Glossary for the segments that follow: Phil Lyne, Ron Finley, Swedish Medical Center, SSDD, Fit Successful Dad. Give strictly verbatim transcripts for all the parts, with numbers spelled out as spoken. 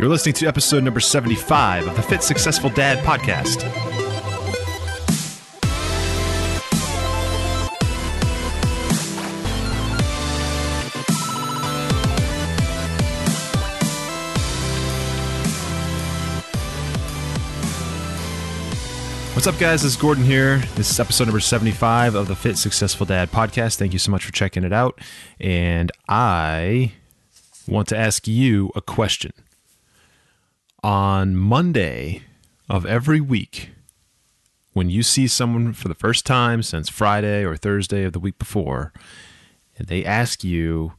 You're listening to episode number seventy-five of the Fit Successful Dad podcast. What's up, guys? This is Gordon here. This is episode number seventy-five of the Fit Successful Dad podcast. Thank you so much for checking it out. And I want to ask you a question. On Monday of every week, when you see someone for the first time since Friday or Thursday of the week before, and they ask you,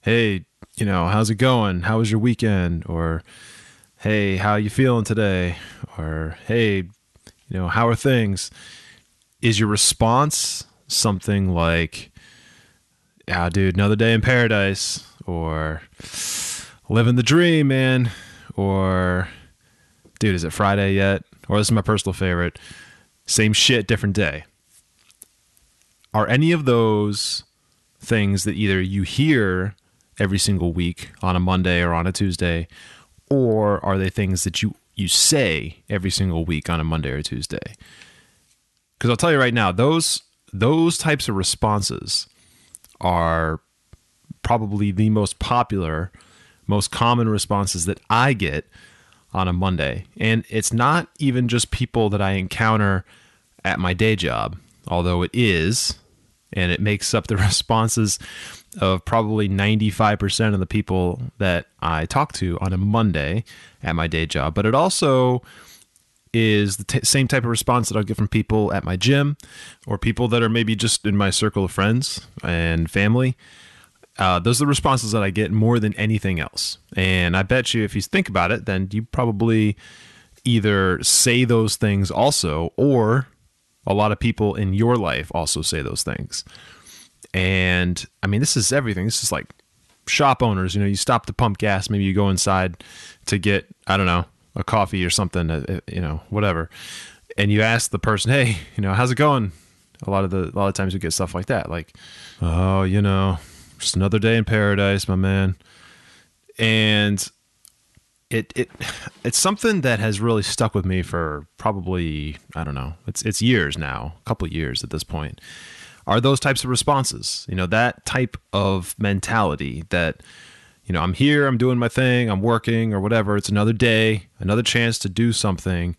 hey, you know, how's it going? How was your weekend? Or, hey, how you feeling today? Or, hey, you know, how are things? Is your response something like, ah, dude, another day in paradise, or living the dream, man, or dude, is it Friday yet? Or this is my personal favorite, same shit, different day. Are any of those things that either you hear every single week on a Monday or on a Tuesday, or are they things that you you say every single week on a Monday or Tuesday? Because I'll tell you right now, those those types of responses are probably the most popular, most common responses that I get on a Monday. And it's not even just people that I encounter at my day job, although it is, and it makes up the responses of probably ninety-five percent of the people that I talk to on a Monday at my day job. But it also is the t- same type of response that I'll get from people at my gym, or people that are maybe just in my circle of friends and family. Uh, those are the responses that I get more than anything else. And I bet you if you think about it, then you probably either say those things also, or a lot of people in your life also say those things. And I mean, this is everything. This is like shop owners. You know, you stop to pump gas. Maybe you go inside to get, I don't know, a coffee or something, you know, whatever. And you ask the person, hey, you know, how's it going? A lot of the, a lot of times you get stuff like that. Like, oh, you know, just another day in paradise, my man. And it, it, it's something that has really stuck with me for probably, I don't know, it's, it's years now, a couple of years at this point. Are those types of responses, you know, that type of mentality that, you know, I'm here, I'm doing my thing, I'm working or whatever. It's another day, another chance to do something.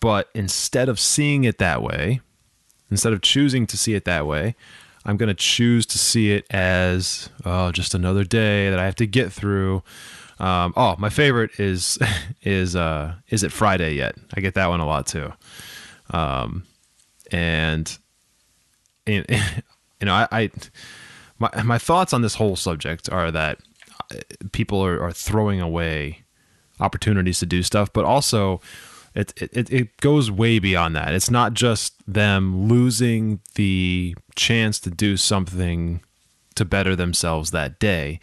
But instead of seeing it that way, instead of choosing to see it that way, I'm going to choose to see it as, oh, just another day that I have to get through. Um, oh, my favorite is, is, uh, is it Friday yet? I get that one a lot too. Um, and And, you know, I, I my my thoughts on this whole subject are that people are, are throwing away opportunities to do stuff, but also it, it it goes way beyond that. It's not just them losing the chance to do something to better themselves that day,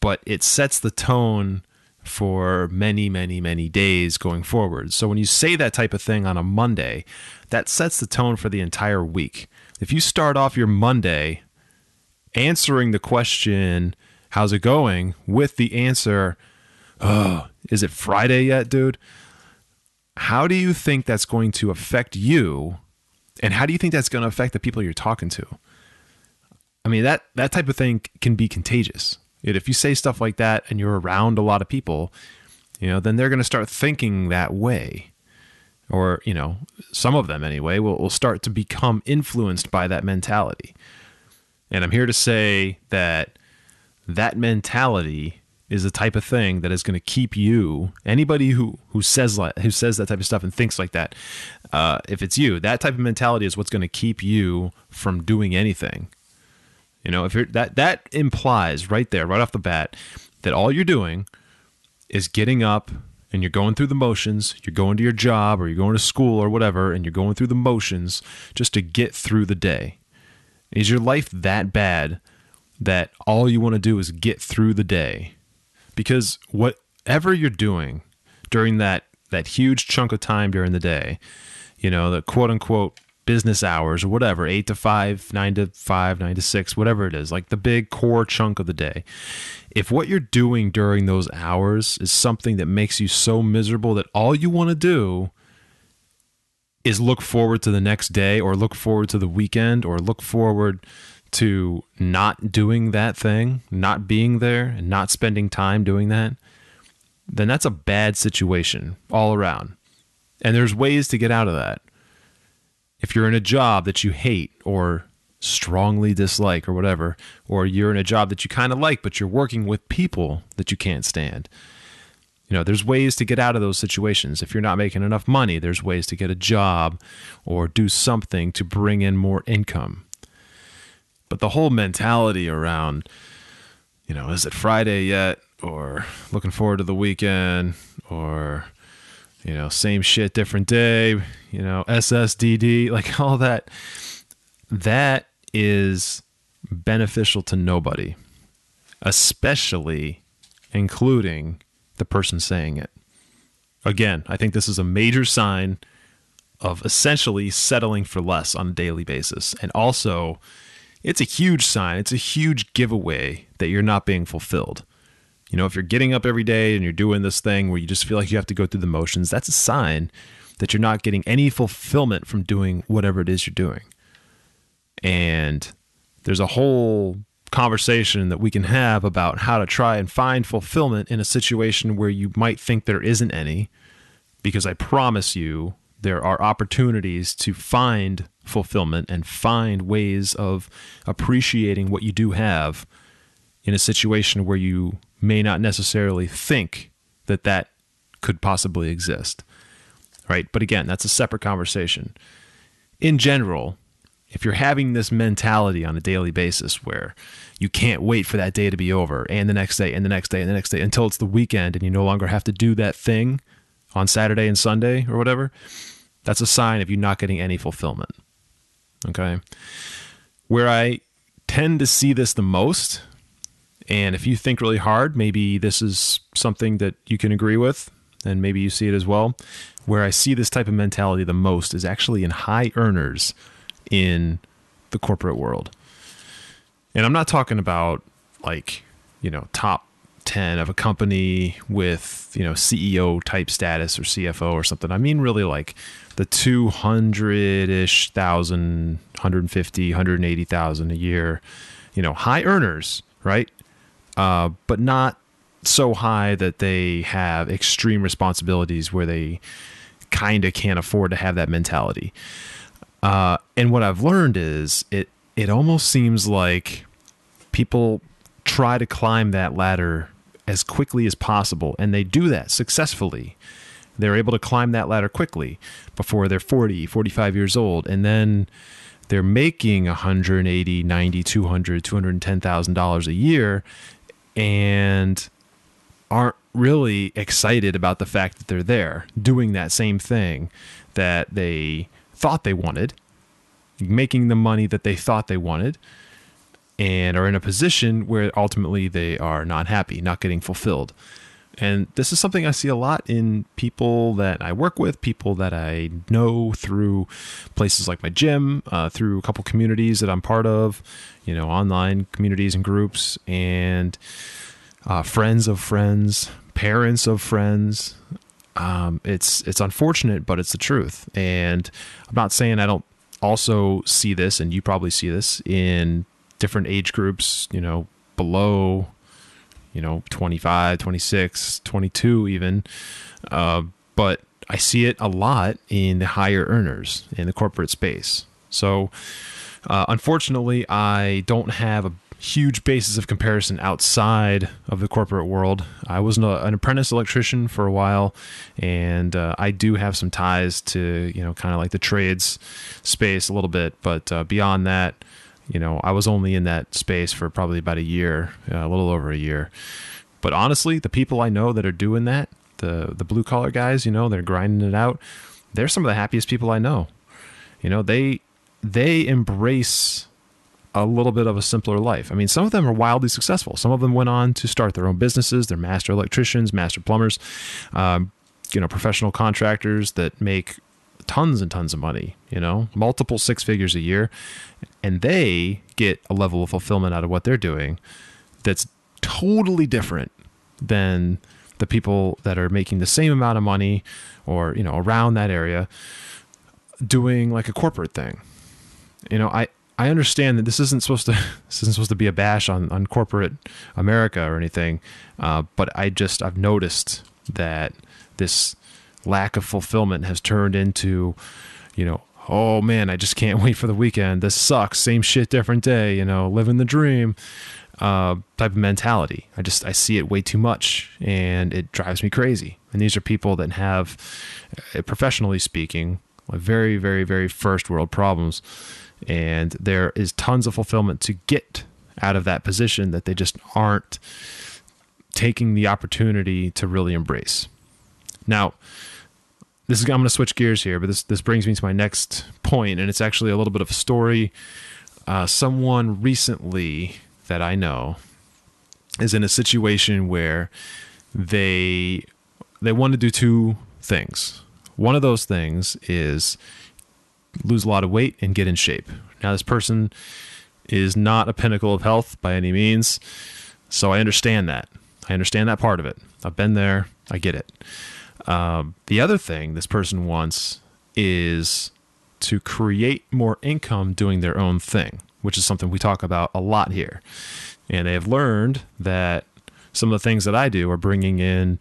but it sets the tone for many, many, many days going forward. So when you say that type of thing on a Monday, that sets the tone for the entire week. If you start off your Monday answering the question, how's it going, with the answer, oh, is it Friday yet, dude? How do you think that's going to affect you? And how do you think that's going to affect the people you're talking to? I mean, that, that type of thing can be contagious. If you say stuff like that and you're around a lot of people, you know, then they're going to start thinking that way. Or, you know, some of them anyway, will, will start to become influenced by that mentality. And I'm here to say that that mentality is the type of thing that is going to keep you, anybody who, who says who says that type of stuff and thinks like that, uh, if it's you, that type of mentality is what's going to keep you from doing anything. You know, if you're, that that implies right there, right off the bat, that all you're doing is getting up, and you're going through the motions, you're going to your job or you're going to school or whatever, and you're going through the motions just to get through the day. Is your life that bad that all you want to do is get through the day? Because whatever you're doing during that, that huge chunk of time during the day, you know, the quote unquote business hours or whatever, eight to five, nine to five, nine to six, whatever it is, like the big core chunk of the day. If what you're doing during those hours is something that makes you so miserable that all you want to do is look forward to the next day or look forward to the weekend or look forward to not doing that thing, not being there and not spending time doing that, then that's a bad situation all around. And there's ways to get out of that. If you're in a job that you hate or strongly dislike or whatever, or you're in a job that you kind of like, but you're working with people that you can't stand, you know, there's ways to get out of those situations. If you're not making enough money, there's ways to get a job or do something to bring in more income. But the whole mentality around, you know, is it Friday yet? Or looking forward to the weekend, or, you know, same shit, different day, you know, S S D D, like all that, that is beneficial to nobody, especially including the person saying it. Again, I think this is a major sign of essentially settling for less on a daily basis. And also, it's a huge sign. It's a huge giveaway that you're not being fulfilled. You know, if you're getting up every day and you're doing this thing where you just feel like you have to go through the motions, that's a sign that you're not getting any fulfillment from doing whatever it is you're doing. And there's a whole conversation that we can have about how to try and find fulfillment in a situation where you might think there isn't any, because I promise you there are opportunities to find fulfillment and find ways of appreciating what you do have in a situation where you may not necessarily think that that could possibly exist, right? But again, that's a separate conversation. In general, if you're having this mentality on a daily basis where you can't wait for that day to be over and the next day and the next day and the next day until it's the weekend and you no longer have to do that thing on Saturday and Sunday or whatever, that's a sign of you not getting any fulfillment, okay? Where I tend to see this the most, and if you think really hard, maybe this is something that you can agree with, and maybe you see it as well, where I see this type of mentality the most is actually in high earners in the corporate world. And I'm not talking about like, you know, top ten of a company with, you know, C E O type status or C F O or something. I mean, really like the two hundred-ish thousand, one hundred fifty, one hundred eighty thousand a year, you know, high earners, right? Uh, but not so high that they have extreme responsibilities where they kind of can't afford to have that mentality. Uh, and what I've learned is it, it almost seems like people try to climb that ladder as quickly as possible. And they do that successfully. They're able to climb that ladder quickly before they're forty, forty-five years old. And then they're making one hundred eighty thousand dollars, ninety thousand dollars, two hundred thousand dollars, two hundred ten thousand dollars a year. And aren't really excited about the fact that they're there doing that same thing that they thought they wanted, making the money that they thought they wanted, and are in a position where ultimately they are not happy, not getting fulfilled. And this is something I see a lot in people that I work with, people that I know through places like my gym, uh, through a couple communities that I'm part of, you know, online communities and groups, and uh, friends of friends, parents of friends. Um, it's it's unfortunate, but it's the truth. And I'm not saying I don't also see this, and you probably see this in different age groups, you know, below, you know, twenty-five, twenty-six, twenty-two even. Uh, but I see it a lot in the higher earners in the corporate space. So uh, unfortunately, I don't have a huge basis of comparison outside of the corporate world. I was an, an apprentice electrician for a while, and uh, I do have some ties to, you know, kind of like the trades space a little bit. But uh, beyond that, you know, I was only in that space for probably about a year, a little over a year. But honestly, the people I know that are doing that, the the blue collar guys, you know, they're grinding it out. They're some of the happiest people I know. You know, they they embrace a little bit of a simpler life. I mean, some of them are wildly successful. Some of them went on to start their own businesses. They're master electricians, master plumbers, um, you know, professional contractors that make tons and tons of money, you know, multiple six figures a year, and they get a level of fulfillment out of what they're doing that's totally different than the people that are making the same amount of money or, you know, around that area doing like a corporate thing. You know, I, I understand that this isn't supposed to, this isn't supposed to be a bash on, on corporate America or anything. Uh, but I just, I've noticed that this lack of fulfillment has turned into, you know, oh man, I just can't wait for the weekend. This sucks. Same shit, different day, you know, living the dream, uh, type of mentality. I just, I see it way too much and it drives me crazy. And these are people that have, professionally speaking, very, very, very first world problems. And there is tons of fulfillment to get out of that position that they just aren't taking the opportunity to really embrace. Now, this is, I'm going to switch gears here, but this, this brings me to my next point, and it's actually a little bit of a story. Uh, someone recently that I know is in a situation where they, they want to do two things. One of those things is lose a lot of weight and get in shape. Now, this person is not a pinnacle of health by any means, so I understand that. I understand that part of it. I've been there. I get it. Um, the other thing this person wants is to create more income doing their own thing, which is something we talk about a lot here. And they have learned that some of the things that I do are bringing in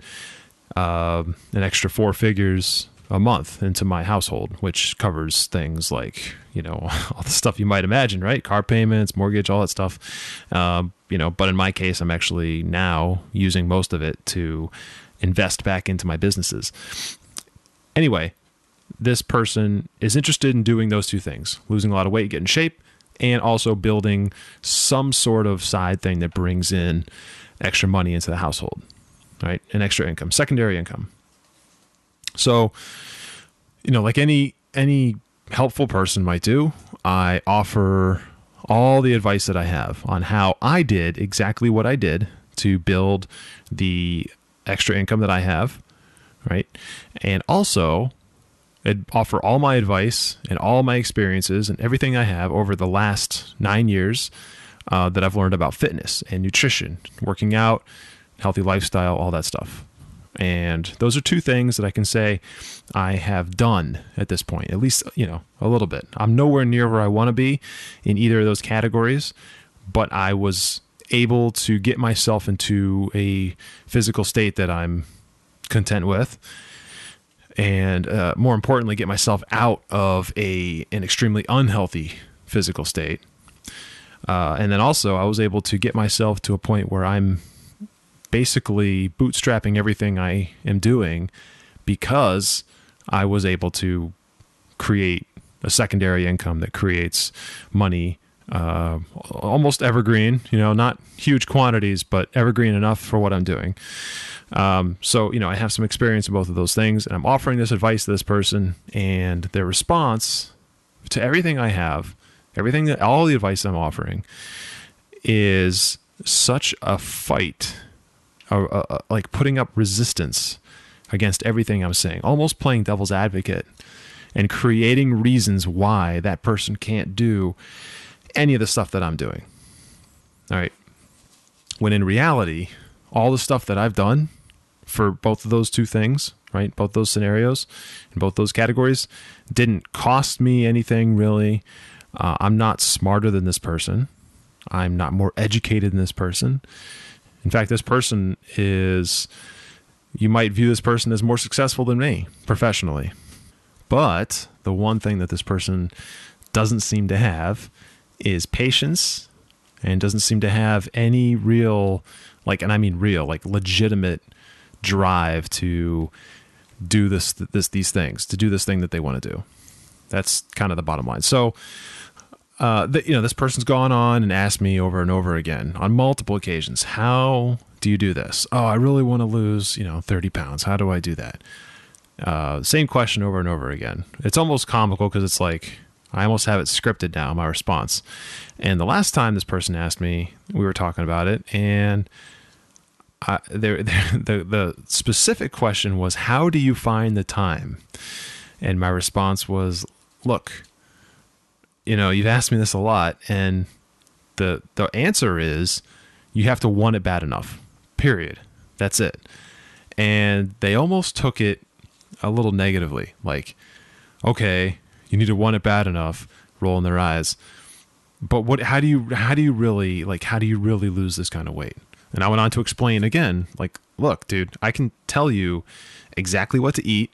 uh, an extra four figures a month into my household, which covers things like, you know, all the stuff you might imagine, right? Car payments, mortgage, all that stuff. Um, you know, but in my case, I'm actually now using most of it to invest back into my businesses. Anyway, this person is interested in doing those two things, losing a lot of weight, getting in shape, and also building some sort of side thing that brings in extra money into the household, right? An extra income, secondary income. So, you know, like any, any helpful person might do, I offer all the advice that I have on how I did exactly what I did to build the extra income that I have. Right. And also I'd offer all my advice and all my experiences and everything I have over the last nine years uh, that I've learned about fitness and nutrition, working out, healthy lifestyle, all that stuff. And those are two things that I can say I have done at this point, at least, you know, a little bit. I'm nowhere near where I want to be in either of those categories, but I was able to get myself into a physical state that I'm content with. And uh, more importantly, get myself out of a an extremely unhealthy physical state. Uh, and then also I was able to get myself to a point where I'm basically bootstrapping everything I am doing because I was able to create a secondary income that creates money, uh, almost evergreen, you know, not huge quantities, but evergreen enough for what I'm doing. Um, so, you know, I have some experience in both of those things, and I'm offering this advice to this person, and their response to everything I have, everything that, all the advice I'm offering is such a fight. Uh, uh, like putting up resistance against everything I'm saying, almost playing devil's advocate and creating reasons why that person can't do any of the stuff that I'm doing. All right. When in reality, all the stuff that I've done for both of those two things, right? Both those scenarios and both those categories didn't cost me anything really. Uh, I'm not smarter than this person. I'm not more educated than this person. In fact, this person is, you might view this person as more successful than me professionally. But the one thing that this person doesn't seem to have is patience, and doesn't seem to have any real, like, and I mean real, like legitimate drive to do this, this, these things, to do this thing that they want to do. That's kind of the bottom line. So, Uh, the, you know, this person's gone on and asked me over and over again on multiple occasions, how do you do this? Oh, I really want to lose, you know, thirty pounds. How do I do that? Uh, same question over and over again. It's almost comical because it's like, I almost have it scripted now, my response. And the last time this person asked me, we were talking about it, and I, there, there, the, the specific question was, how do you find the time? And my response was, look, you know, you've asked me this a lot, and the the answer is you have to want it bad enough, period. That's it. And they almost took it a little negatively, like, okay, you need to want it bad enough, rolling their eyes. But what, how do you, how do you really, like, how do you really lose this kind of weight? And I went on to explain again, like, look, dude, I can tell you exactly what to eat.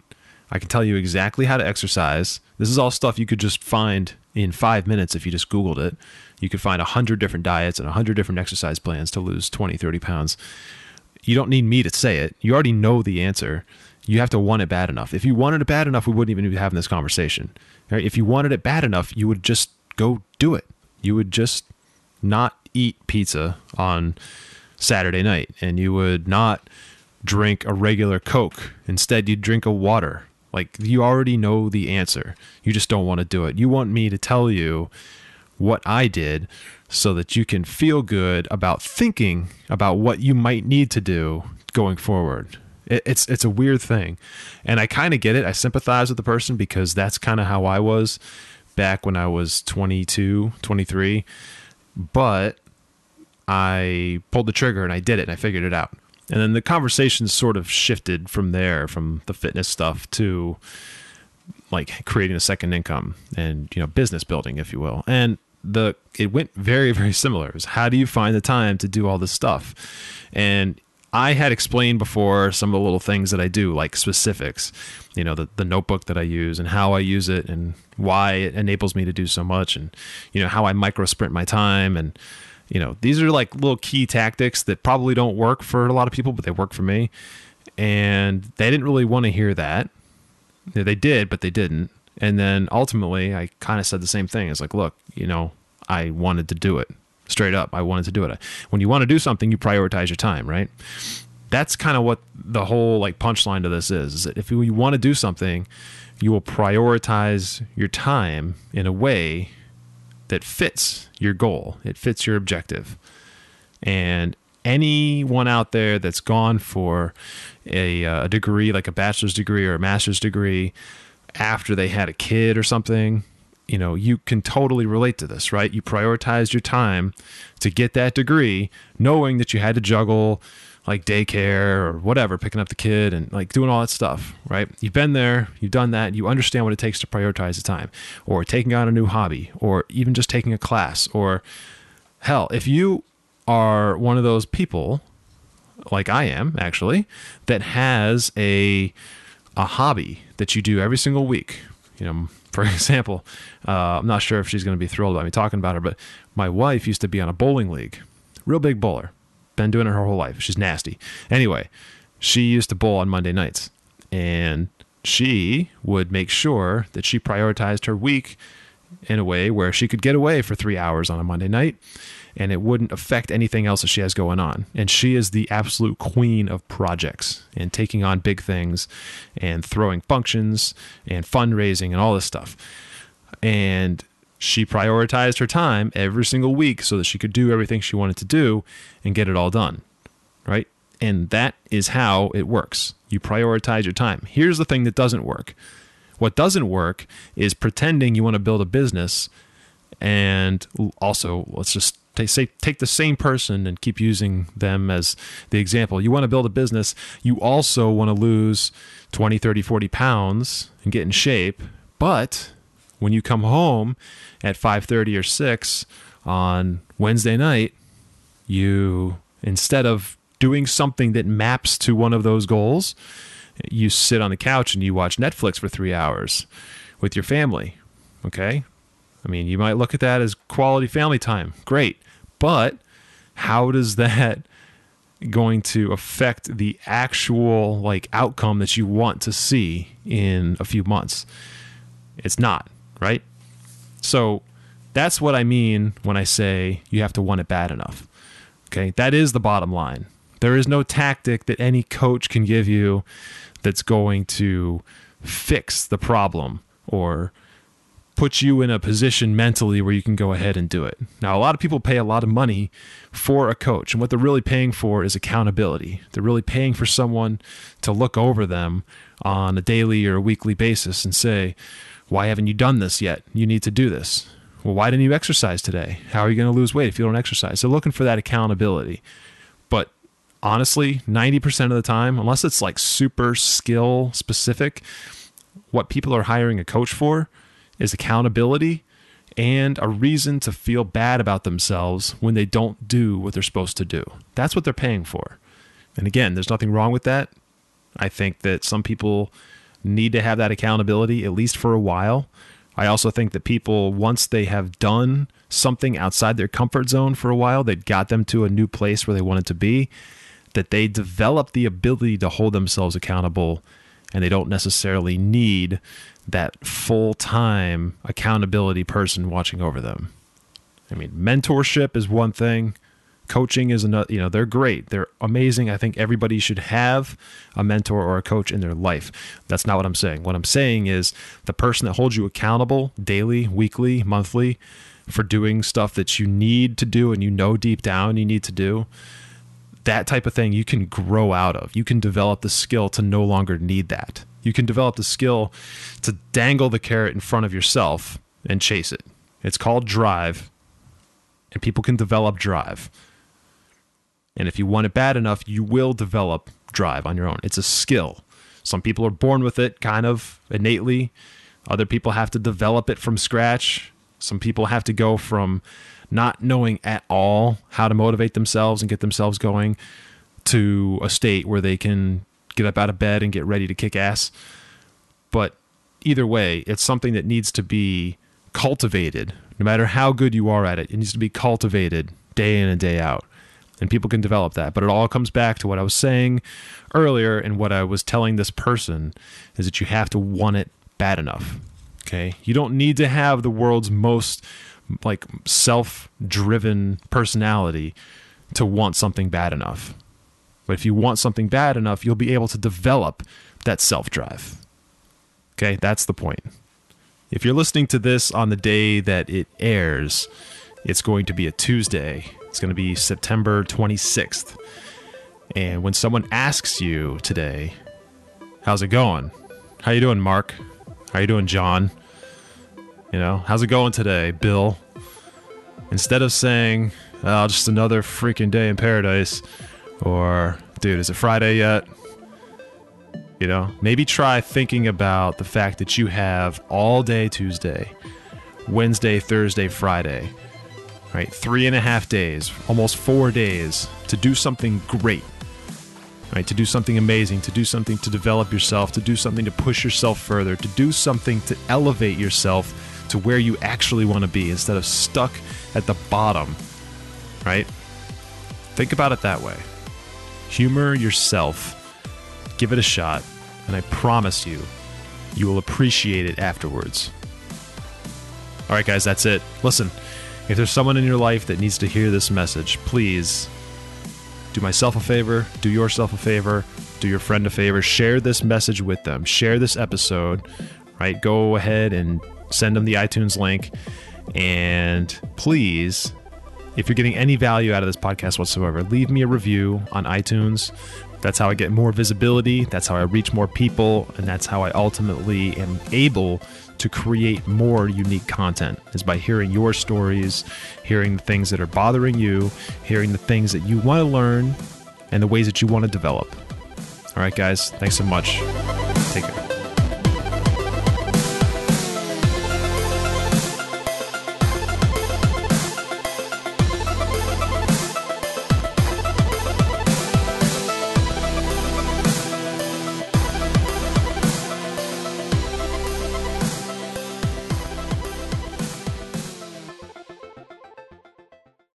I can tell you exactly how to exercise. This is all stuff you could just find in five minutes. If you just Googled it, you could find a hundred different diets and a hundred different exercise plans to lose twenty, thirty pounds. You don't need me to say it. You already know the answer. You have to want it bad enough. If you wanted it bad enough, we wouldn't even be having this conversation. Right? If you wanted it bad enough, you would just go do it. You would just not eat pizza on Saturday night, and you would not drink a regular Coke. Instead, you'd drink a water. Like, you already know the answer. You just don't want to do it. You want me to tell you what I did so that you can feel good about thinking about what you might need to do going forward. It's, it's a weird thing. And I kind of get it. I sympathize with the person, because that's kind of how I was back when I was twenty-two, twenty-three, but I pulled the trigger and I did it and I figured it out. And then the conversation sort of shifted from there, from the fitness stuff to like creating a second income and, you know, business building, if you will. And the, it went very, very similar. It was, how do you find the time to do all this stuff? And I had explained before some of the little things that I do, like specifics, you know, the, the notebook that I use and how I use it and why it enables me to do so much, and, you know, how I micro sprint my time. And, you know, these are like little key tactics that probably don't work for a lot of people, but they work for me. And they didn't really want to hear that. They did, but they didn't. And then ultimately I kind of said the same thing. It's like, look, you know, I wanted to do it. Straight up, I wanted to do it. When you want to do something, you prioritize your time, right? That's kind of what the whole like punchline to this is, is that if you want to do something, you will prioritize your time in a way that fits your goal. It fits your objective. And anyone out there that's gone for a, a degree, like a bachelor's degree or a master's degree after they had a kid or something, you know, you can totally relate to this, right? You prioritized your time to get that degree, knowing that you had to juggle like daycare or whatever, picking up the kid and like doing all that stuff, right? You've been there, you've done that, you understand what it takes to prioritize the time, or taking on a new hobby, or even just taking a class, or hell, if you are one of those people like I am actually, that has a, a hobby that you do every single week, you know, for example, uh, I'm not sure if she's going to be thrilled about me talking about her, but my wife used to be on a bowling league, real big bowler, been doing it her whole life. She's nasty. Anyway, she used to bowl on Monday nights, and she would make sure that she prioritized her week in a way where she could get away for three hours on a Monday night and it wouldn't affect anything else that she has going on. And she is the absolute queen of projects and taking on big things and throwing functions and fundraising and all this stuff. And she prioritized her time every single week so that she could do everything she wanted to do and get it all done, right? And that is how it works. You prioritize your time. Here's the thing that doesn't work. What doesn't work is pretending you want to build a business. And also, let's just Take, say, take the same person and keep using them as the example. You want to build a business. You also want to lose twenty, thirty, forty pounds and get in shape. But when you come home at five thirty or six on Wednesday night, you, instead of doing something that maps to one of those goals, you sit on the couch and you watch Netflix for three hours with your family. Okay? I mean, you might look at that as quality family time. Great. But how does that going to affect the actual like outcome that you want to see in a few months? It's not, right? So that's what I mean when I say you have to want it bad enough. Okay. That is the bottom line. There is no tactic that any coach can give you that's going to fix the problem or puts you in a position mentally where you can go ahead and do it. Now, a lot of people pay a lot of money for a coach, and what they're really paying for is accountability. They're really paying for someone to look over them on a daily or a weekly basis and say, why haven't you done this yet? You need to do this. Well, why didn't you exercise today? How are you going to lose weight if you don't exercise? They're looking for that accountability. But honestly, ninety percent of the time, unless it's like super skill specific, what people are hiring a coach for is accountability and a reason to feel bad about themselves when they don't do what they're supposed to do. That's what they're paying for. And again, there's nothing wrong with that. I think that some people need to have that accountability, at least for a while. I also think that people, once they have done something outside their comfort zone for a while, that got them to a new place where they wanted to be, that they develop the ability to hold themselves accountable, and they don't necessarily need that full-time accountability person watching over them. I mean, mentorship is one thing. Coaching is another. You know, they're great. They're amazing. I think everybody should have a mentor or a coach in their life. That's not what I'm saying. What I'm saying is the person that holds you accountable daily, weekly, monthly for doing stuff that you need to do and you know deep down you need to do, that type of thing you can grow out of. You can develop the skill to no longer need that. You can develop the skill to dangle the carrot in front of yourself and chase it. It's called drive, and people can develop drive. And if you want it bad enough, you will develop drive on your own. It's a skill. Some people are born with it kind of innately. Other people have to develop it from scratch. Some people have to go from not knowing at all how to motivate themselves and get themselves going to a state where they can get up out of bed and get ready to kick ass. But either way, it's something that needs to be cultivated. No matter how good you are at it, it needs to be cultivated day in and day out. And people can develop that. But it all comes back to what I was saying earlier, and what I was telling this person is that you have to want it bad enough. Okay? You don't need to have the world's most like self-driven personality to want something bad enough. But if you want something bad enough, you'll be able to develop that self-drive. Okay, that's the point. If you're listening to this on the day that it airs, it's going to be a Tuesday. It's going to be September twenty-sixth. And when someone asks you today, how's it going? How you doing, Mark? How you doing, John? You know, how's it going today, Bill? Instead of saying, oh, just another freaking day in paradise, or, dude, is it Friday yet? You know, maybe try thinking about the fact that you have all day Tuesday, Wednesday, Thursday, Friday, right? Three and a half days, almost four days to do something great, right? To do something amazing, to do something to develop yourself, to do something to push yourself further, to do something to elevate yourself to where you actually want to be instead of stuck at the bottom, right? Think about it that way. Humor yourself, give it a shot, and I promise you, you will appreciate it afterwards. All right, guys, that's it. Listen, if there's someone in your life that needs to hear this message, please do myself a favor, do yourself a favor, do your friend a favor, share this message with them, share this episode, right? Go ahead and send them the iTunes link, and please, if you're getting any value out of this podcast whatsoever, leave me a review on iTunes. That's how I get more visibility. That's how I reach more people. And that's how I ultimately am able to create more unique content, is by hearing your stories, hearing the things that are bothering you, hearing the things that you want to learn, and the ways that you want to develop. All right, guys, thanks so much. Take care.